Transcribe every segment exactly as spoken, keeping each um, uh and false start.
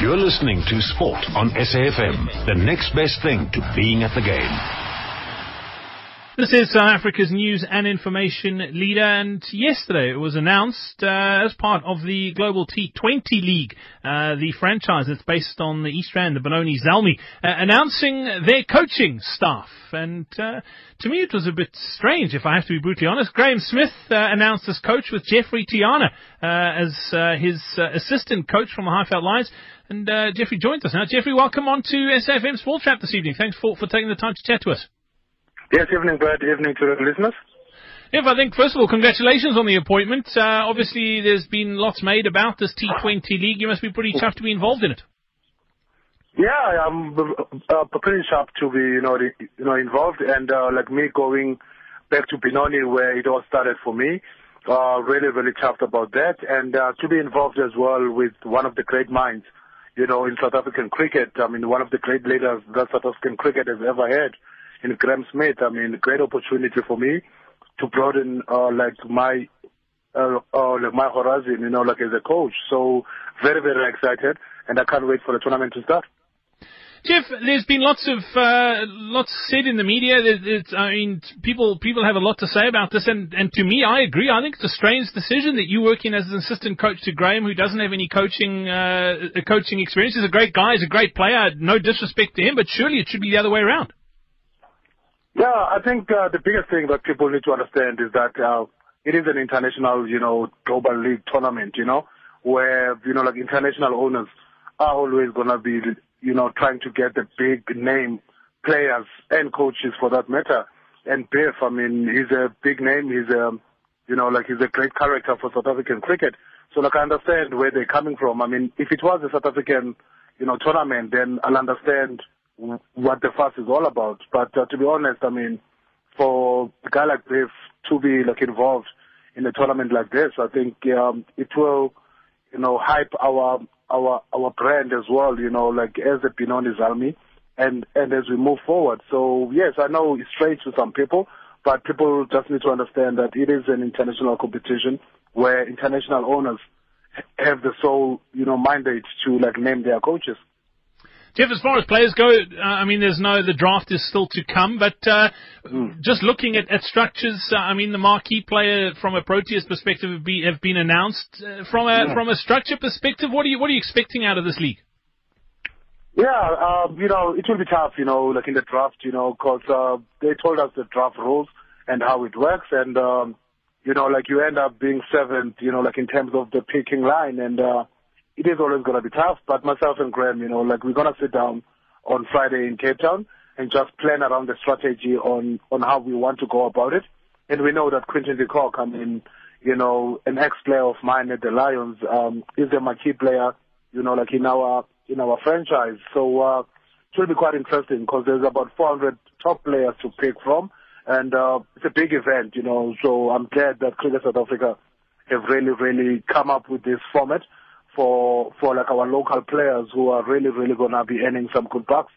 You're listening to Sport on S A F M, the next best thing to being at the game. This is South Africa's news and information leader, and yesterday it was announced uh, as part of the Global T twenty League, uh, the franchise that's based on the East Rand, the Benoni Zalmi, uh, announcing their coaching staff. And uh, to me it was a bit strange, if I have to be brutally honest. Graeme Smith uh, announced as coach with Jeffrey Tiana uh, as uh, his uh, assistant coach from the Highveld Lions. And uh, Jeffrey joins us now. Jeffrey, welcome on to S A F M Sport Trap this evening. Thanks for, for taking the time to chat to us. Yes, evening, Brad. Evening to the listeners. If I think, first of all, congratulations on the appointment. Uh, obviously, there's been lots made about this T twenty League. You must be pretty chuffed to be involved in it. Yeah, I'm uh, pretty chuffed to be, you know, the, you know, involved. And uh, like me going back to Benoni, where it all started for me, uh, really, really chuffed about that. And uh, to be involved as well with one of the great minds, you know, in South African cricket. I mean, one of the great leaders that South African cricket has ever had. In Graeme Smith, I mean, great opportunity for me to broaden uh, like my uh, uh, like my horizon, you know, like as a coach. So very, very excited, and I can't wait for the tournament to start. Jeff, there's been lots of uh, lots said in the media. It's, I mean, people people have a lot to say about this, and, and to me, I agree. I think it's a strange decision that you work in as an assistant coach to Graeme, who doesn't have any coaching uh, coaching experience. He's a great guy. He's a great player. No disrespect to him, but surely it should be the other way around. Yeah, I think uh, the biggest thing that people need to understand is that uh, it is an international, you know, global league tournament, you know, where, you know, like international owners are always going to be, you know, trying to get the big name players and coaches for that matter. And Biff, I mean, he's a big name. He's a, you know, like he's a great character for South African cricket. So, like, I understand where they're coming from. I mean, if it was a South African, you know, tournament, then I'll understand what the fuss is all about. But uh, to be honest, I mean, for a guy like Biff to be like involved in a tournament like this, I think um, it will, you know, hype our our our brand as well, you know, like as the Benoni Zalmi, and and as we move forward. So yes, I know it's strange to some people, but people just need to understand that it is an international competition where international owners have the sole, you know, mandate to like name their coaches. Jeff, as far as players go, uh, I mean, there's no, the draft is still to come, but uh, mm. just looking at, at structures, uh, I mean, the marquee player from a Proteas perspective have, be, have been announced. Uh, from a yeah. from a structure perspective, what are you what are you expecting out of this league? Yeah, uh, you know, it will be tough, you know, like in the draft, you know, because uh, they told us the draft rules and how it works, and um, you know, like you end up being seventh, you know, like in terms of the picking line, and. Uh, It is always going to be tough, but myself and Graeme, you know, like we're going to sit down on Friday in Cape Town and just plan around the strategy on, on how we want to go about it. And we know that Quinton de Kock, I mean, you know, an ex-player of mine at the Lions, um, is a marquee player, you know, like in our in our franchise. So uh, it will be quite interesting because there's about four hundred top players to pick from, and uh, it's a big event, you know. So I'm glad that Cricket South Africa have really, really come up with this format. For, for like our local players who are really, really going to be earning some good bucks.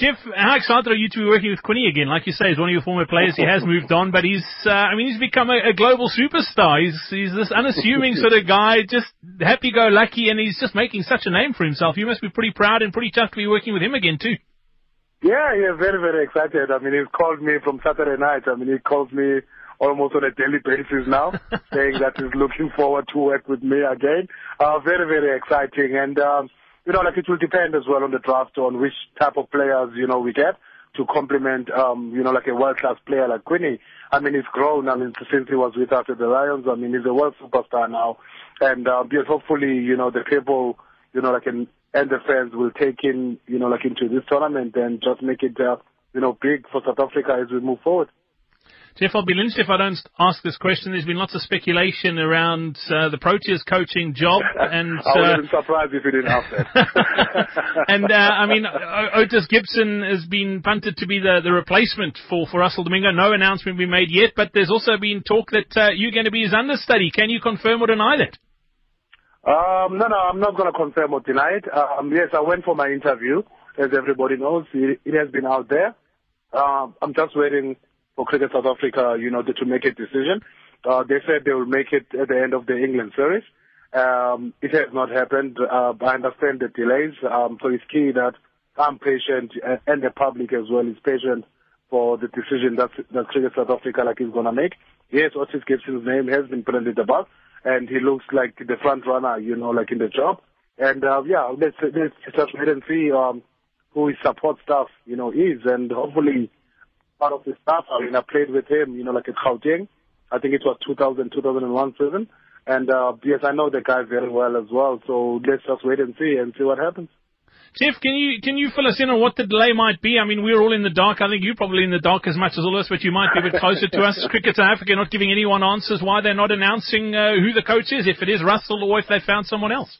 Jeff, how excited are you to be working with Quinny again? Like you say, he's one of your former players. He has moved on, but he's, uh, I mean, he's become a, a global superstar. He's, he's this unassuming sort of guy, just happy-go-lucky, and he's just making such a name for himself. You must be pretty proud and pretty tough to be working with him again, too. Yeah, yeah, very, very excited. I mean, he's called me from Saturday night. I mean, he calls me almost on a daily basis now, saying that he's looking forward to work with me again. Uh, very, very exciting. And, um, you know, like it will depend as well on the draft, on which type of players, you know, we get to complement, um, you know, like a world-class player like Quinny. I mean, he's grown. I mean, since he was with us at the Lions, I mean, he's a world superstar now. And uh, yes, hopefully, you know, the people, you know, like in, and the fans will take in, you know, like into this tournament and just make it, uh, you know, big for South Africa as we move forward. Jeff, I'll be lynched if I don't ask this question. There's been lots of speculation around uh, the Proteas coaching job. And, I would have been surprised if you didn't ask that. And, uh, I mean, Otis Gibson has been punted to be the, the replacement for, for Russell Domingo. No announcement been made yet, but there's also been talk that uh, you're going to be his understudy. Can you confirm or deny that? Um, no, no, I'm not going to confirm or deny it. Um, yes, I went for my interview. As everybody knows, it, it has been out there. Um, I'm just waiting for Cricket South Africa, you know, to make a decision. Uh, they said they will make it at the end of the England series. Um, it has not happened. Uh, I understand the delays. Um, so it's key that I'm patient, and the public as well is patient for the decision that that Cricket South Africa like is going to make. Yes, Otis Gibson's name has been put on the table, and he looks like the front runner, you know, like in the job. And uh, yeah, let's let's just wait and see um, who his support staff, you know, is, and hopefully part of the staff. I mean, I played with him, you know, like at Gauteng. I think it was two thousand, two thousand one season. And uh, yes, I know the guy very well as well. So let's just wait and see and see what happens. Jeff, can you can you fill us in on what the delay might be? I mean, we're all in the dark. I think you're probably in the dark as much as all of us, but you might be a bit closer to us. Cricket South Africa not giving anyone answers why they're not announcing uh, who the coach is, if it is Russell or if they found someone else.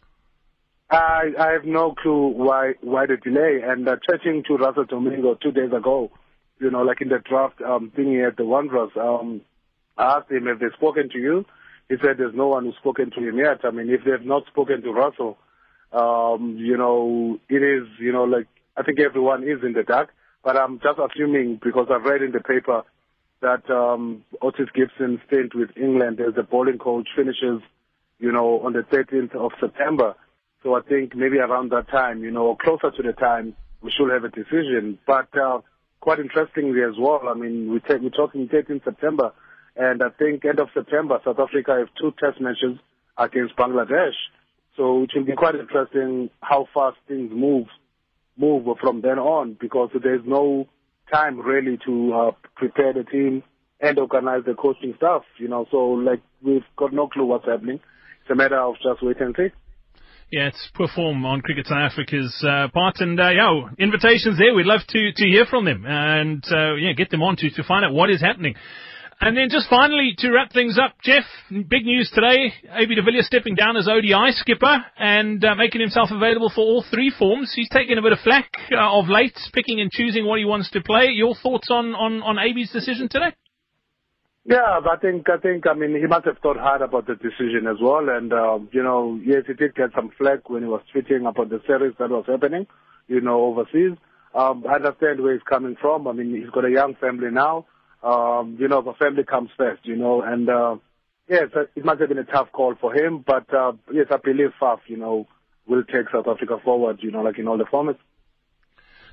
I, I have no clue why why the delay. And uh, chatting to Russell Domingo two days ago, you know, like in the draft um, thingy at the Wanderers, um, I asked him, have they spoken to you? He said there's no one who's spoken to him yet. I mean, if they've not spoken to Russell, Um, you know, it is, you know, like, I think everyone is in the dark, but I'm just assuming, because I've read in the paper that um, Otis Gibson's stint with England as a bowling coach finishes, you know, on the thirteenth of September. So I think maybe around that time, you know, or closer to the time, we should have a decision. But uh, quite interestingly as well, I mean, we take, we're talking thirteenth September, and I think end of September, South Africa have two test matches against Bangladesh. So it will be quite interesting how fast things move move from then on, because there's no time really to uh, prepare the team and organize the coaching staff, you know. So, like, we've got no clue what's happening. It's a matter of just wait and see. Yeah, it's poor form on Cricket South Africa's uh, part. And, uh, yeah, oh, invitations there. We'd love to, to hear from them and, uh, yeah, get them on to, to find out what is happening. And then just finally, to wrap things up, Jeff, big news today, A B de Villiers stepping down as O D I skipper and uh, making himself available for all three forms. He's taken a bit of flack uh, of late, picking and choosing what he wants to play. Your thoughts on, on, on A B's decision today? Yeah, I think, I think, I mean, he must have thought hard about the decision as well. And, uh, you know, yes, he did get some flack when he was tweeting about the series that was happening, you know, overseas. Um, I understand where he's coming from. I mean, he's got a young family now. Um, you know, the family comes first, you know, and, uh, yes, it must have been a tough call for him, but, uh, yes, I believe Faf, you know, will take South Africa forward, you know, like in all the formats.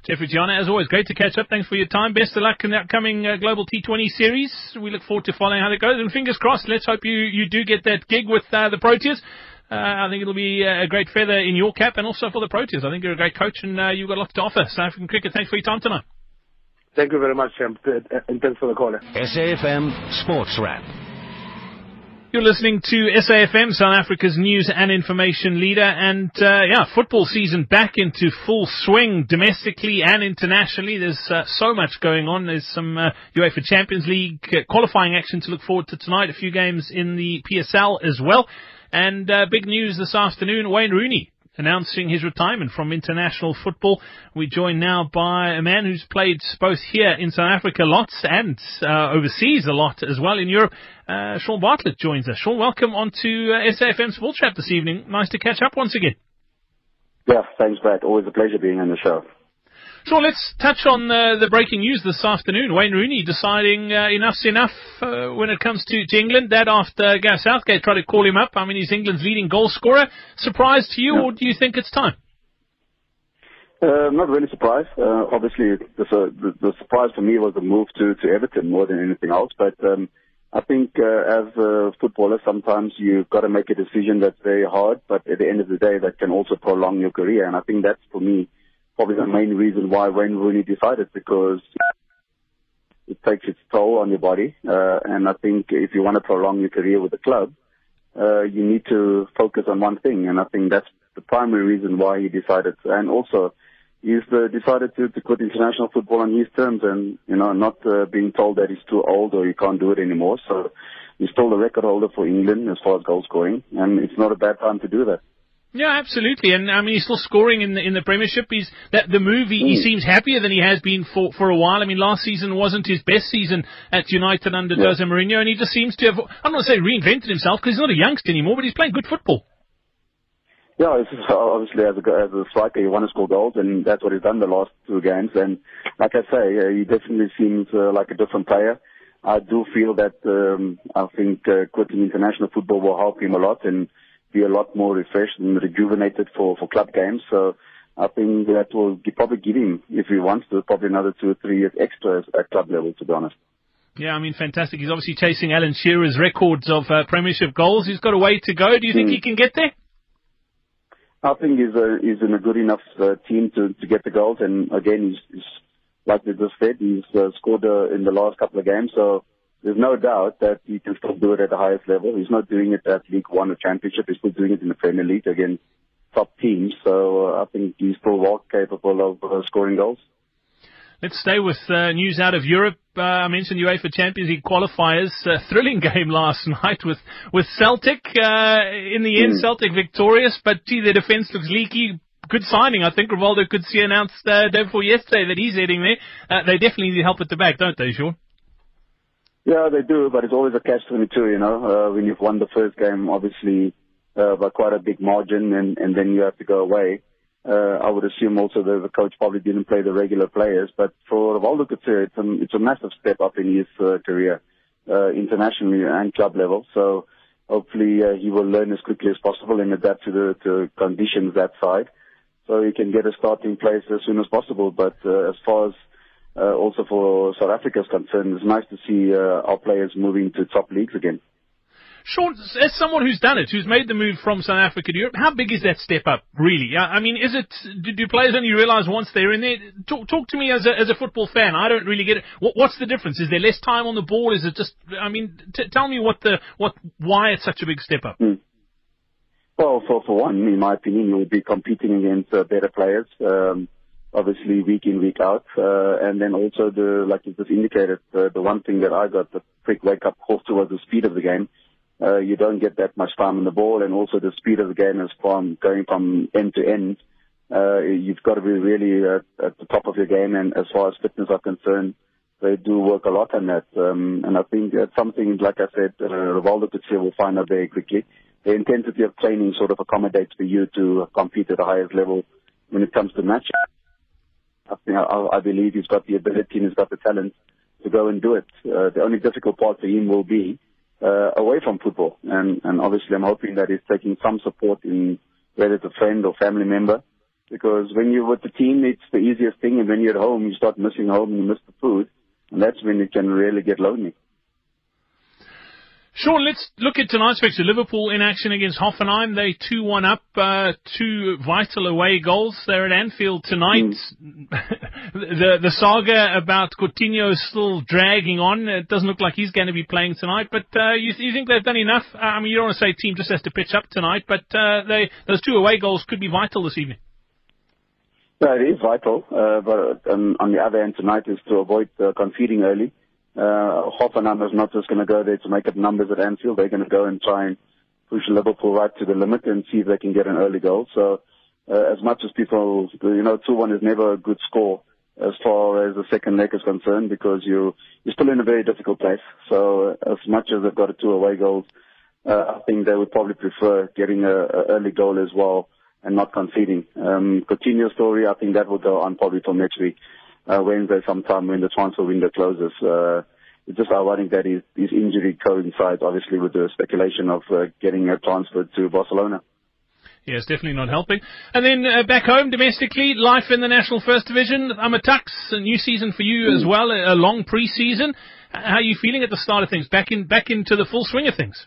Jeffrey Tiana, as always, great to catch up. Thanks for your time. Best of luck in the upcoming uh, Global T twenty series. We look forward to following how it goes, and fingers crossed, let's hope you, you do get that gig with uh, the Proteas. Uh, I think it'll be a great feather in your cap, and also for the Proteas. I think you're a great coach, and uh, you've got a lot to offer. South African cricket, thanks for your time tonight. Thank you very much, and thanks for the call. S A F M Sports Wrap. You're listening to S A F M, South Africa's news and information leader. And, uh, yeah, football season back into full swing domestically and internationally. There's uh, so much going on. There's some uh, UEFA Champions League qualifying action to look forward to tonight. A few games in the P S L as well. And uh, big news this afternoon, Wayne Rooney announcing his retirement from international football. We joined now by a man who's played both here in South Africa lots and uh, overseas a lot as well in Europe. Uh, Sean Bartlett joins us. Sean, welcome on to uh, S A F M Sports Chat this evening. Nice to catch up once again. Yeah, thanks, Brad. Always a pleasure being on the show. Sean, let's touch on uh, the breaking news this afternoon. Wayne Rooney deciding uh, enough's enough uh, when it comes to, to England. That after Gareth Southgate tried to call him up. I mean, he's England's leading goal scorer. Surprised to you, yeah, or do you think it's time? Uh, not really surprised. Uh, obviously, the, the, the surprise for me was the move to, to Everton more than anything else. But um, I think uh, as a footballer, sometimes you've got to make a decision that's very hard, but at the end of the day, that can also prolong your career. And I think that's, for me, probably the main reason why Wayne Rooney decided, because it takes its toll on your body. Uh, and I think if you want to prolong your career with the club, uh, you need to focus on one thing. And I think that's the primary reason why he decided. And also, he's uh, decided to, to quit international football on his terms and, you know, not uh, being told that he's too old or he can't do it anymore. So he's still the record holder for England as far as goal scoring. And it's not a bad time to do that. Yeah, absolutely. And, I mean, he's still scoring in the, in the Premiership. He's, that, the move, he, he seems happier than he has been for, for a while. I mean, last season wasn't his best season at United under yeah. Jose Mourinho, and he just seems to have, I'm not going to say reinvented himself, because he's not a youngster anymore, but he's playing good football. Yeah, it's, obviously, as a, as a striker, you want to score goals, and that's what he's done the last two games. And, like I say, he definitely seems uh, like a different player. I do feel that um, I think uh, quitting international football will help him a lot, and be a lot more refreshed and rejuvenated for, for club games. So I think that will probably give him, if he wants to, probably another two or three years extra at club level, to be honest. Yeah, I mean, fantastic. He's obviously chasing Alan Shearer's records of uh, Premiership goals. He's got a way to go. Do you think mm. he can get there? I think he's, a, he's in a good enough uh, team to, to get the goals. And again, he's, he's like we just said, he's uh, scored uh, in the last couple of games. So there's no doubt that he can still do it at the highest level. He's not doing it at League One or Championship. He's still doing it in the Premier League against top teams. So uh, I think he's still well capable of uh, scoring goals. Let's stay with uh, news out of Europe. Uh, I mentioned UEFA Champions League qualifiers. Uh, thrilling game last night with, with Celtic. Uh, in the end, mm. Celtic victorious, but gee, their defence looks leaky. Good signing. I think Rivaldo Coetzee announced uh, day before yesterday that he's heading there. Uh, they definitely need help at the back, don't they, Sean? Yeah, they do, but it's always a catch twenty-two, you know. Uh, when you've won the first game, obviously, uh, by quite a big margin, and, and then you have to go away. Uh, I would assume also that the coach probably didn't play the regular players, but for Rivaldo Coetzee, it's a, it's a massive step up in his uh, career, uh, internationally and club level. So hopefully uh, he will learn as quickly as possible and adapt to the to conditions that side, so he can get a starting place as soon as possible. But uh, as far as uh, also for South Africa is concerned, it's nice to see uh, our players moving to top leagues again. Sean, as someone who's done it, who's made the move from South Africa to Europe, how big is that step up, really? I mean, is it, do, do players only realise once they're in there? Talk, talk to me as a, as a football fan. I don't really get it. What, what's the difference? Is there less time on the ball? Is it just, I mean, t- tell me what the, what, why it's such a big step up. Mm. Well, for, for one, in my opinion, you'll be competing against uh, better players, um, obviously week in, week out. Uh, and then also the, like you just indicated, uh, the one thing that I got, the quick wake up call to was the speed of the game. Uh, you don't get that much time on the ball, and also the speed of the game is from going from end to end. Uh, you've got to be really at, at the top of your game, and as far as fitness are concerned, they do work a lot on that. Um, and I think that's something, like I said, uh, Rivaldo Coetzee will find out very quickly. The intensity of training sort of accommodates for you to compete at the highest level when it comes to match. I, think, I, I believe he's got the ability and he's got the talent to go and do it. Uh, the only difficult part for him will be Uh, away from football, and, and obviously I'm hoping that he's taking some support in whether it's a friend or family member, because when you're with the team it's the easiest thing, and when you're at home you start missing home and you miss the food, and that's when it can really get lonely. Sean, let's look at tonight's fixture. Liverpool in action against Hoffenheim. They two one up, uh, two vital away goals. They're at Anfield tonight. Mm. the, the saga about Coutinho is still dragging on. It doesn't look like he's going to be playing tonight, but, uh, you, you think they've done enough? I mean, you don't want to say team just has to pitch up tonight, but, uh, they, those two away goals could be vital this evening. Yeah, it is vital, uh, but um, on the other hand tonight is to avoid uh, conceding early. Uh, Hoffenheim is not just going to go there to make up numbers at Anfield. They're going to go and try and push Liverpool right to the limit and see if they can get an early goal. So, uh, as much as people, you know, two one is never a good score as far as the second leg is concerned, because you, you're still in a very difficult place. So, uh, as much as they've got a two away goals, uh, I think they would probably prefer getting a, a early goal as well and not conceding. Um, Coutinho's story, I think that will go on probably till next week. Uh, Wednesday sometime when the transfer window closes. Uh, it's just ironic that his, his injury coincides, obviously, with the speculation of uh, getting a transfer to Barcelona. Yeah, it's definitely not helping. And then uh, back home, domestically, life in the National First Division. Amatux, a new season for you mm. as well, a long pre-season. How are you feeling at the start of things, back in back into the full swing of things?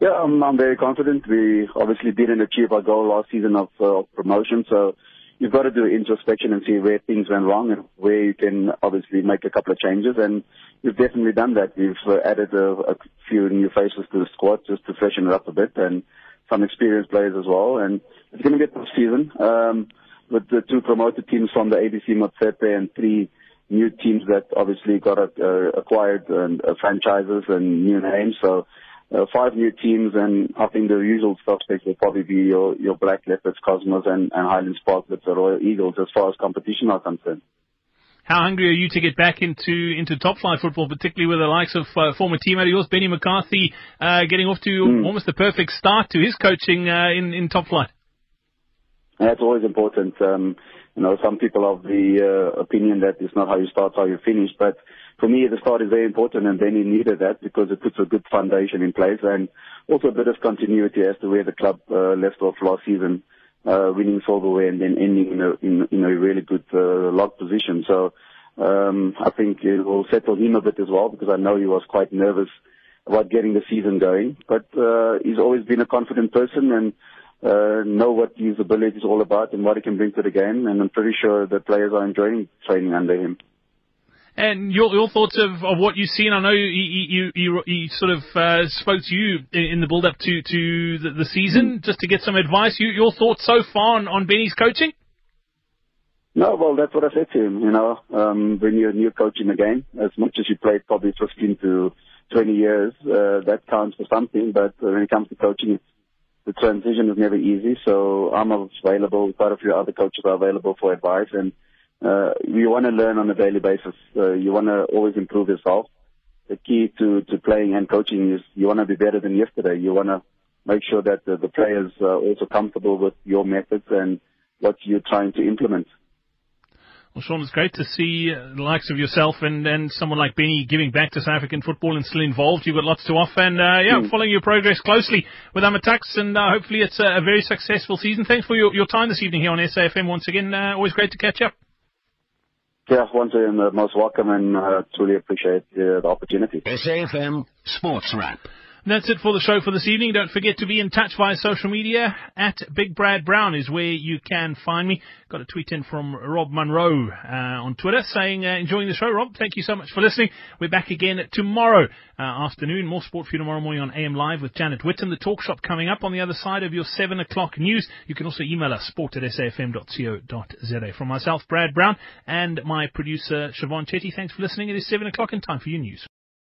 Yeah, I'm, I'm very confident. We obviously didn't achieve our goal last season of uh, promotion, so you've got to do introspection and see where things went wrong and where you can obviously make a couple of changes. And we've definitely done that. We've uh, added a, a few new faces to the squad just to freshen it up a bit, and some experienced players as well. And it's going to be a tough season um, with the two promoted teams from the A B C Motsepe and three new teams that obviously got uh, acquired and uh, franchises and new names. So uh, five new teams, and I think the usual suspects will probably be your, your Black Leopards, Cosmos, and, and Highland Sparklets, the Royal Eagles, as far as competition are concerned. How hungry are you to get back into, into top-flight football, particularly with the likes of uh, former teammate of yours, Benny McCarthy, uh, getting off to mm. almost the perfect start to his coaching uh, in, in top-flight? That's always important. Um, you know, some people are of the uh, opinion that it's not how you start, how you finish, but for me, the start is very important, and Benny needed that because it puts a good foundation in place and also a bit of continuity as to where the club uh, left off last season, uh, winning silverware and then ending in a, in, in a really good uh, log position. So um, I think it will settle him a bit as well, because I know he was quite nervous about getting the season going. But uh, he's always been a confident person and uh, know what his ability is all about and what he can bring to the game. And I'm pretty sure the players are enjoying training under him. And your your thoughts of, of what you've seen? I know he, you, you, you sort of uh, spoke to you in the build-up to, to the, the season, mm. just to get some advice. You, your thoughts so far on, on Benny's coaching? No, well, that's what I said to him. You know, um, when you're a new coach in the game, as much as you played probably fifteen to twenty years, uh, that counts for something. But when it comes to coaching, the transition is never easy. So I'm available. Quite a few other coaches are available for advice, and Uh, you want to learn on a daily basis. Uh, you want to always improve yourself. The key to, to playing and coaching is you want to be better than yesterday. You want to make sure that the, the players are also comfortable with your methods and what you're trying to implement. Well, Sean, it's great to see the likes of yourself and, and someone like Benny giving back to South African football and still involved. You've got lots to offer. And, uh, yeah, mm. following your progress closely with Amatux. And uh, hopefully it's a, a very successful season. Thanks for your, your time this evening here on S A F M once again. Uh, always great to catch up. Yeah, once again, uh, most welcome, and uh, truly appreciate uh, the opportunity. S A F M Sports Wrap. That's it for the show for this evening. Don't forget to be in touch via social media. At Big Brad Brown is where you can find me. Got a tweet in from Rob Monroe uh, on Twitter saying, uh, enjoying the show, Rob. Thank you so much for listening. We're back again tomorrow uh, afternoon. More sport for you tomorrow morning on A M Live with Janet Whitten. The Talk Shop coming up on the other side of your seven o'clock news. You can also email us, sport at s a f m dot co dot z a. From myself, Brad Brown, and my producer, Siobhan Chetty, thanks for listening. It is seven o'clock and time for your news.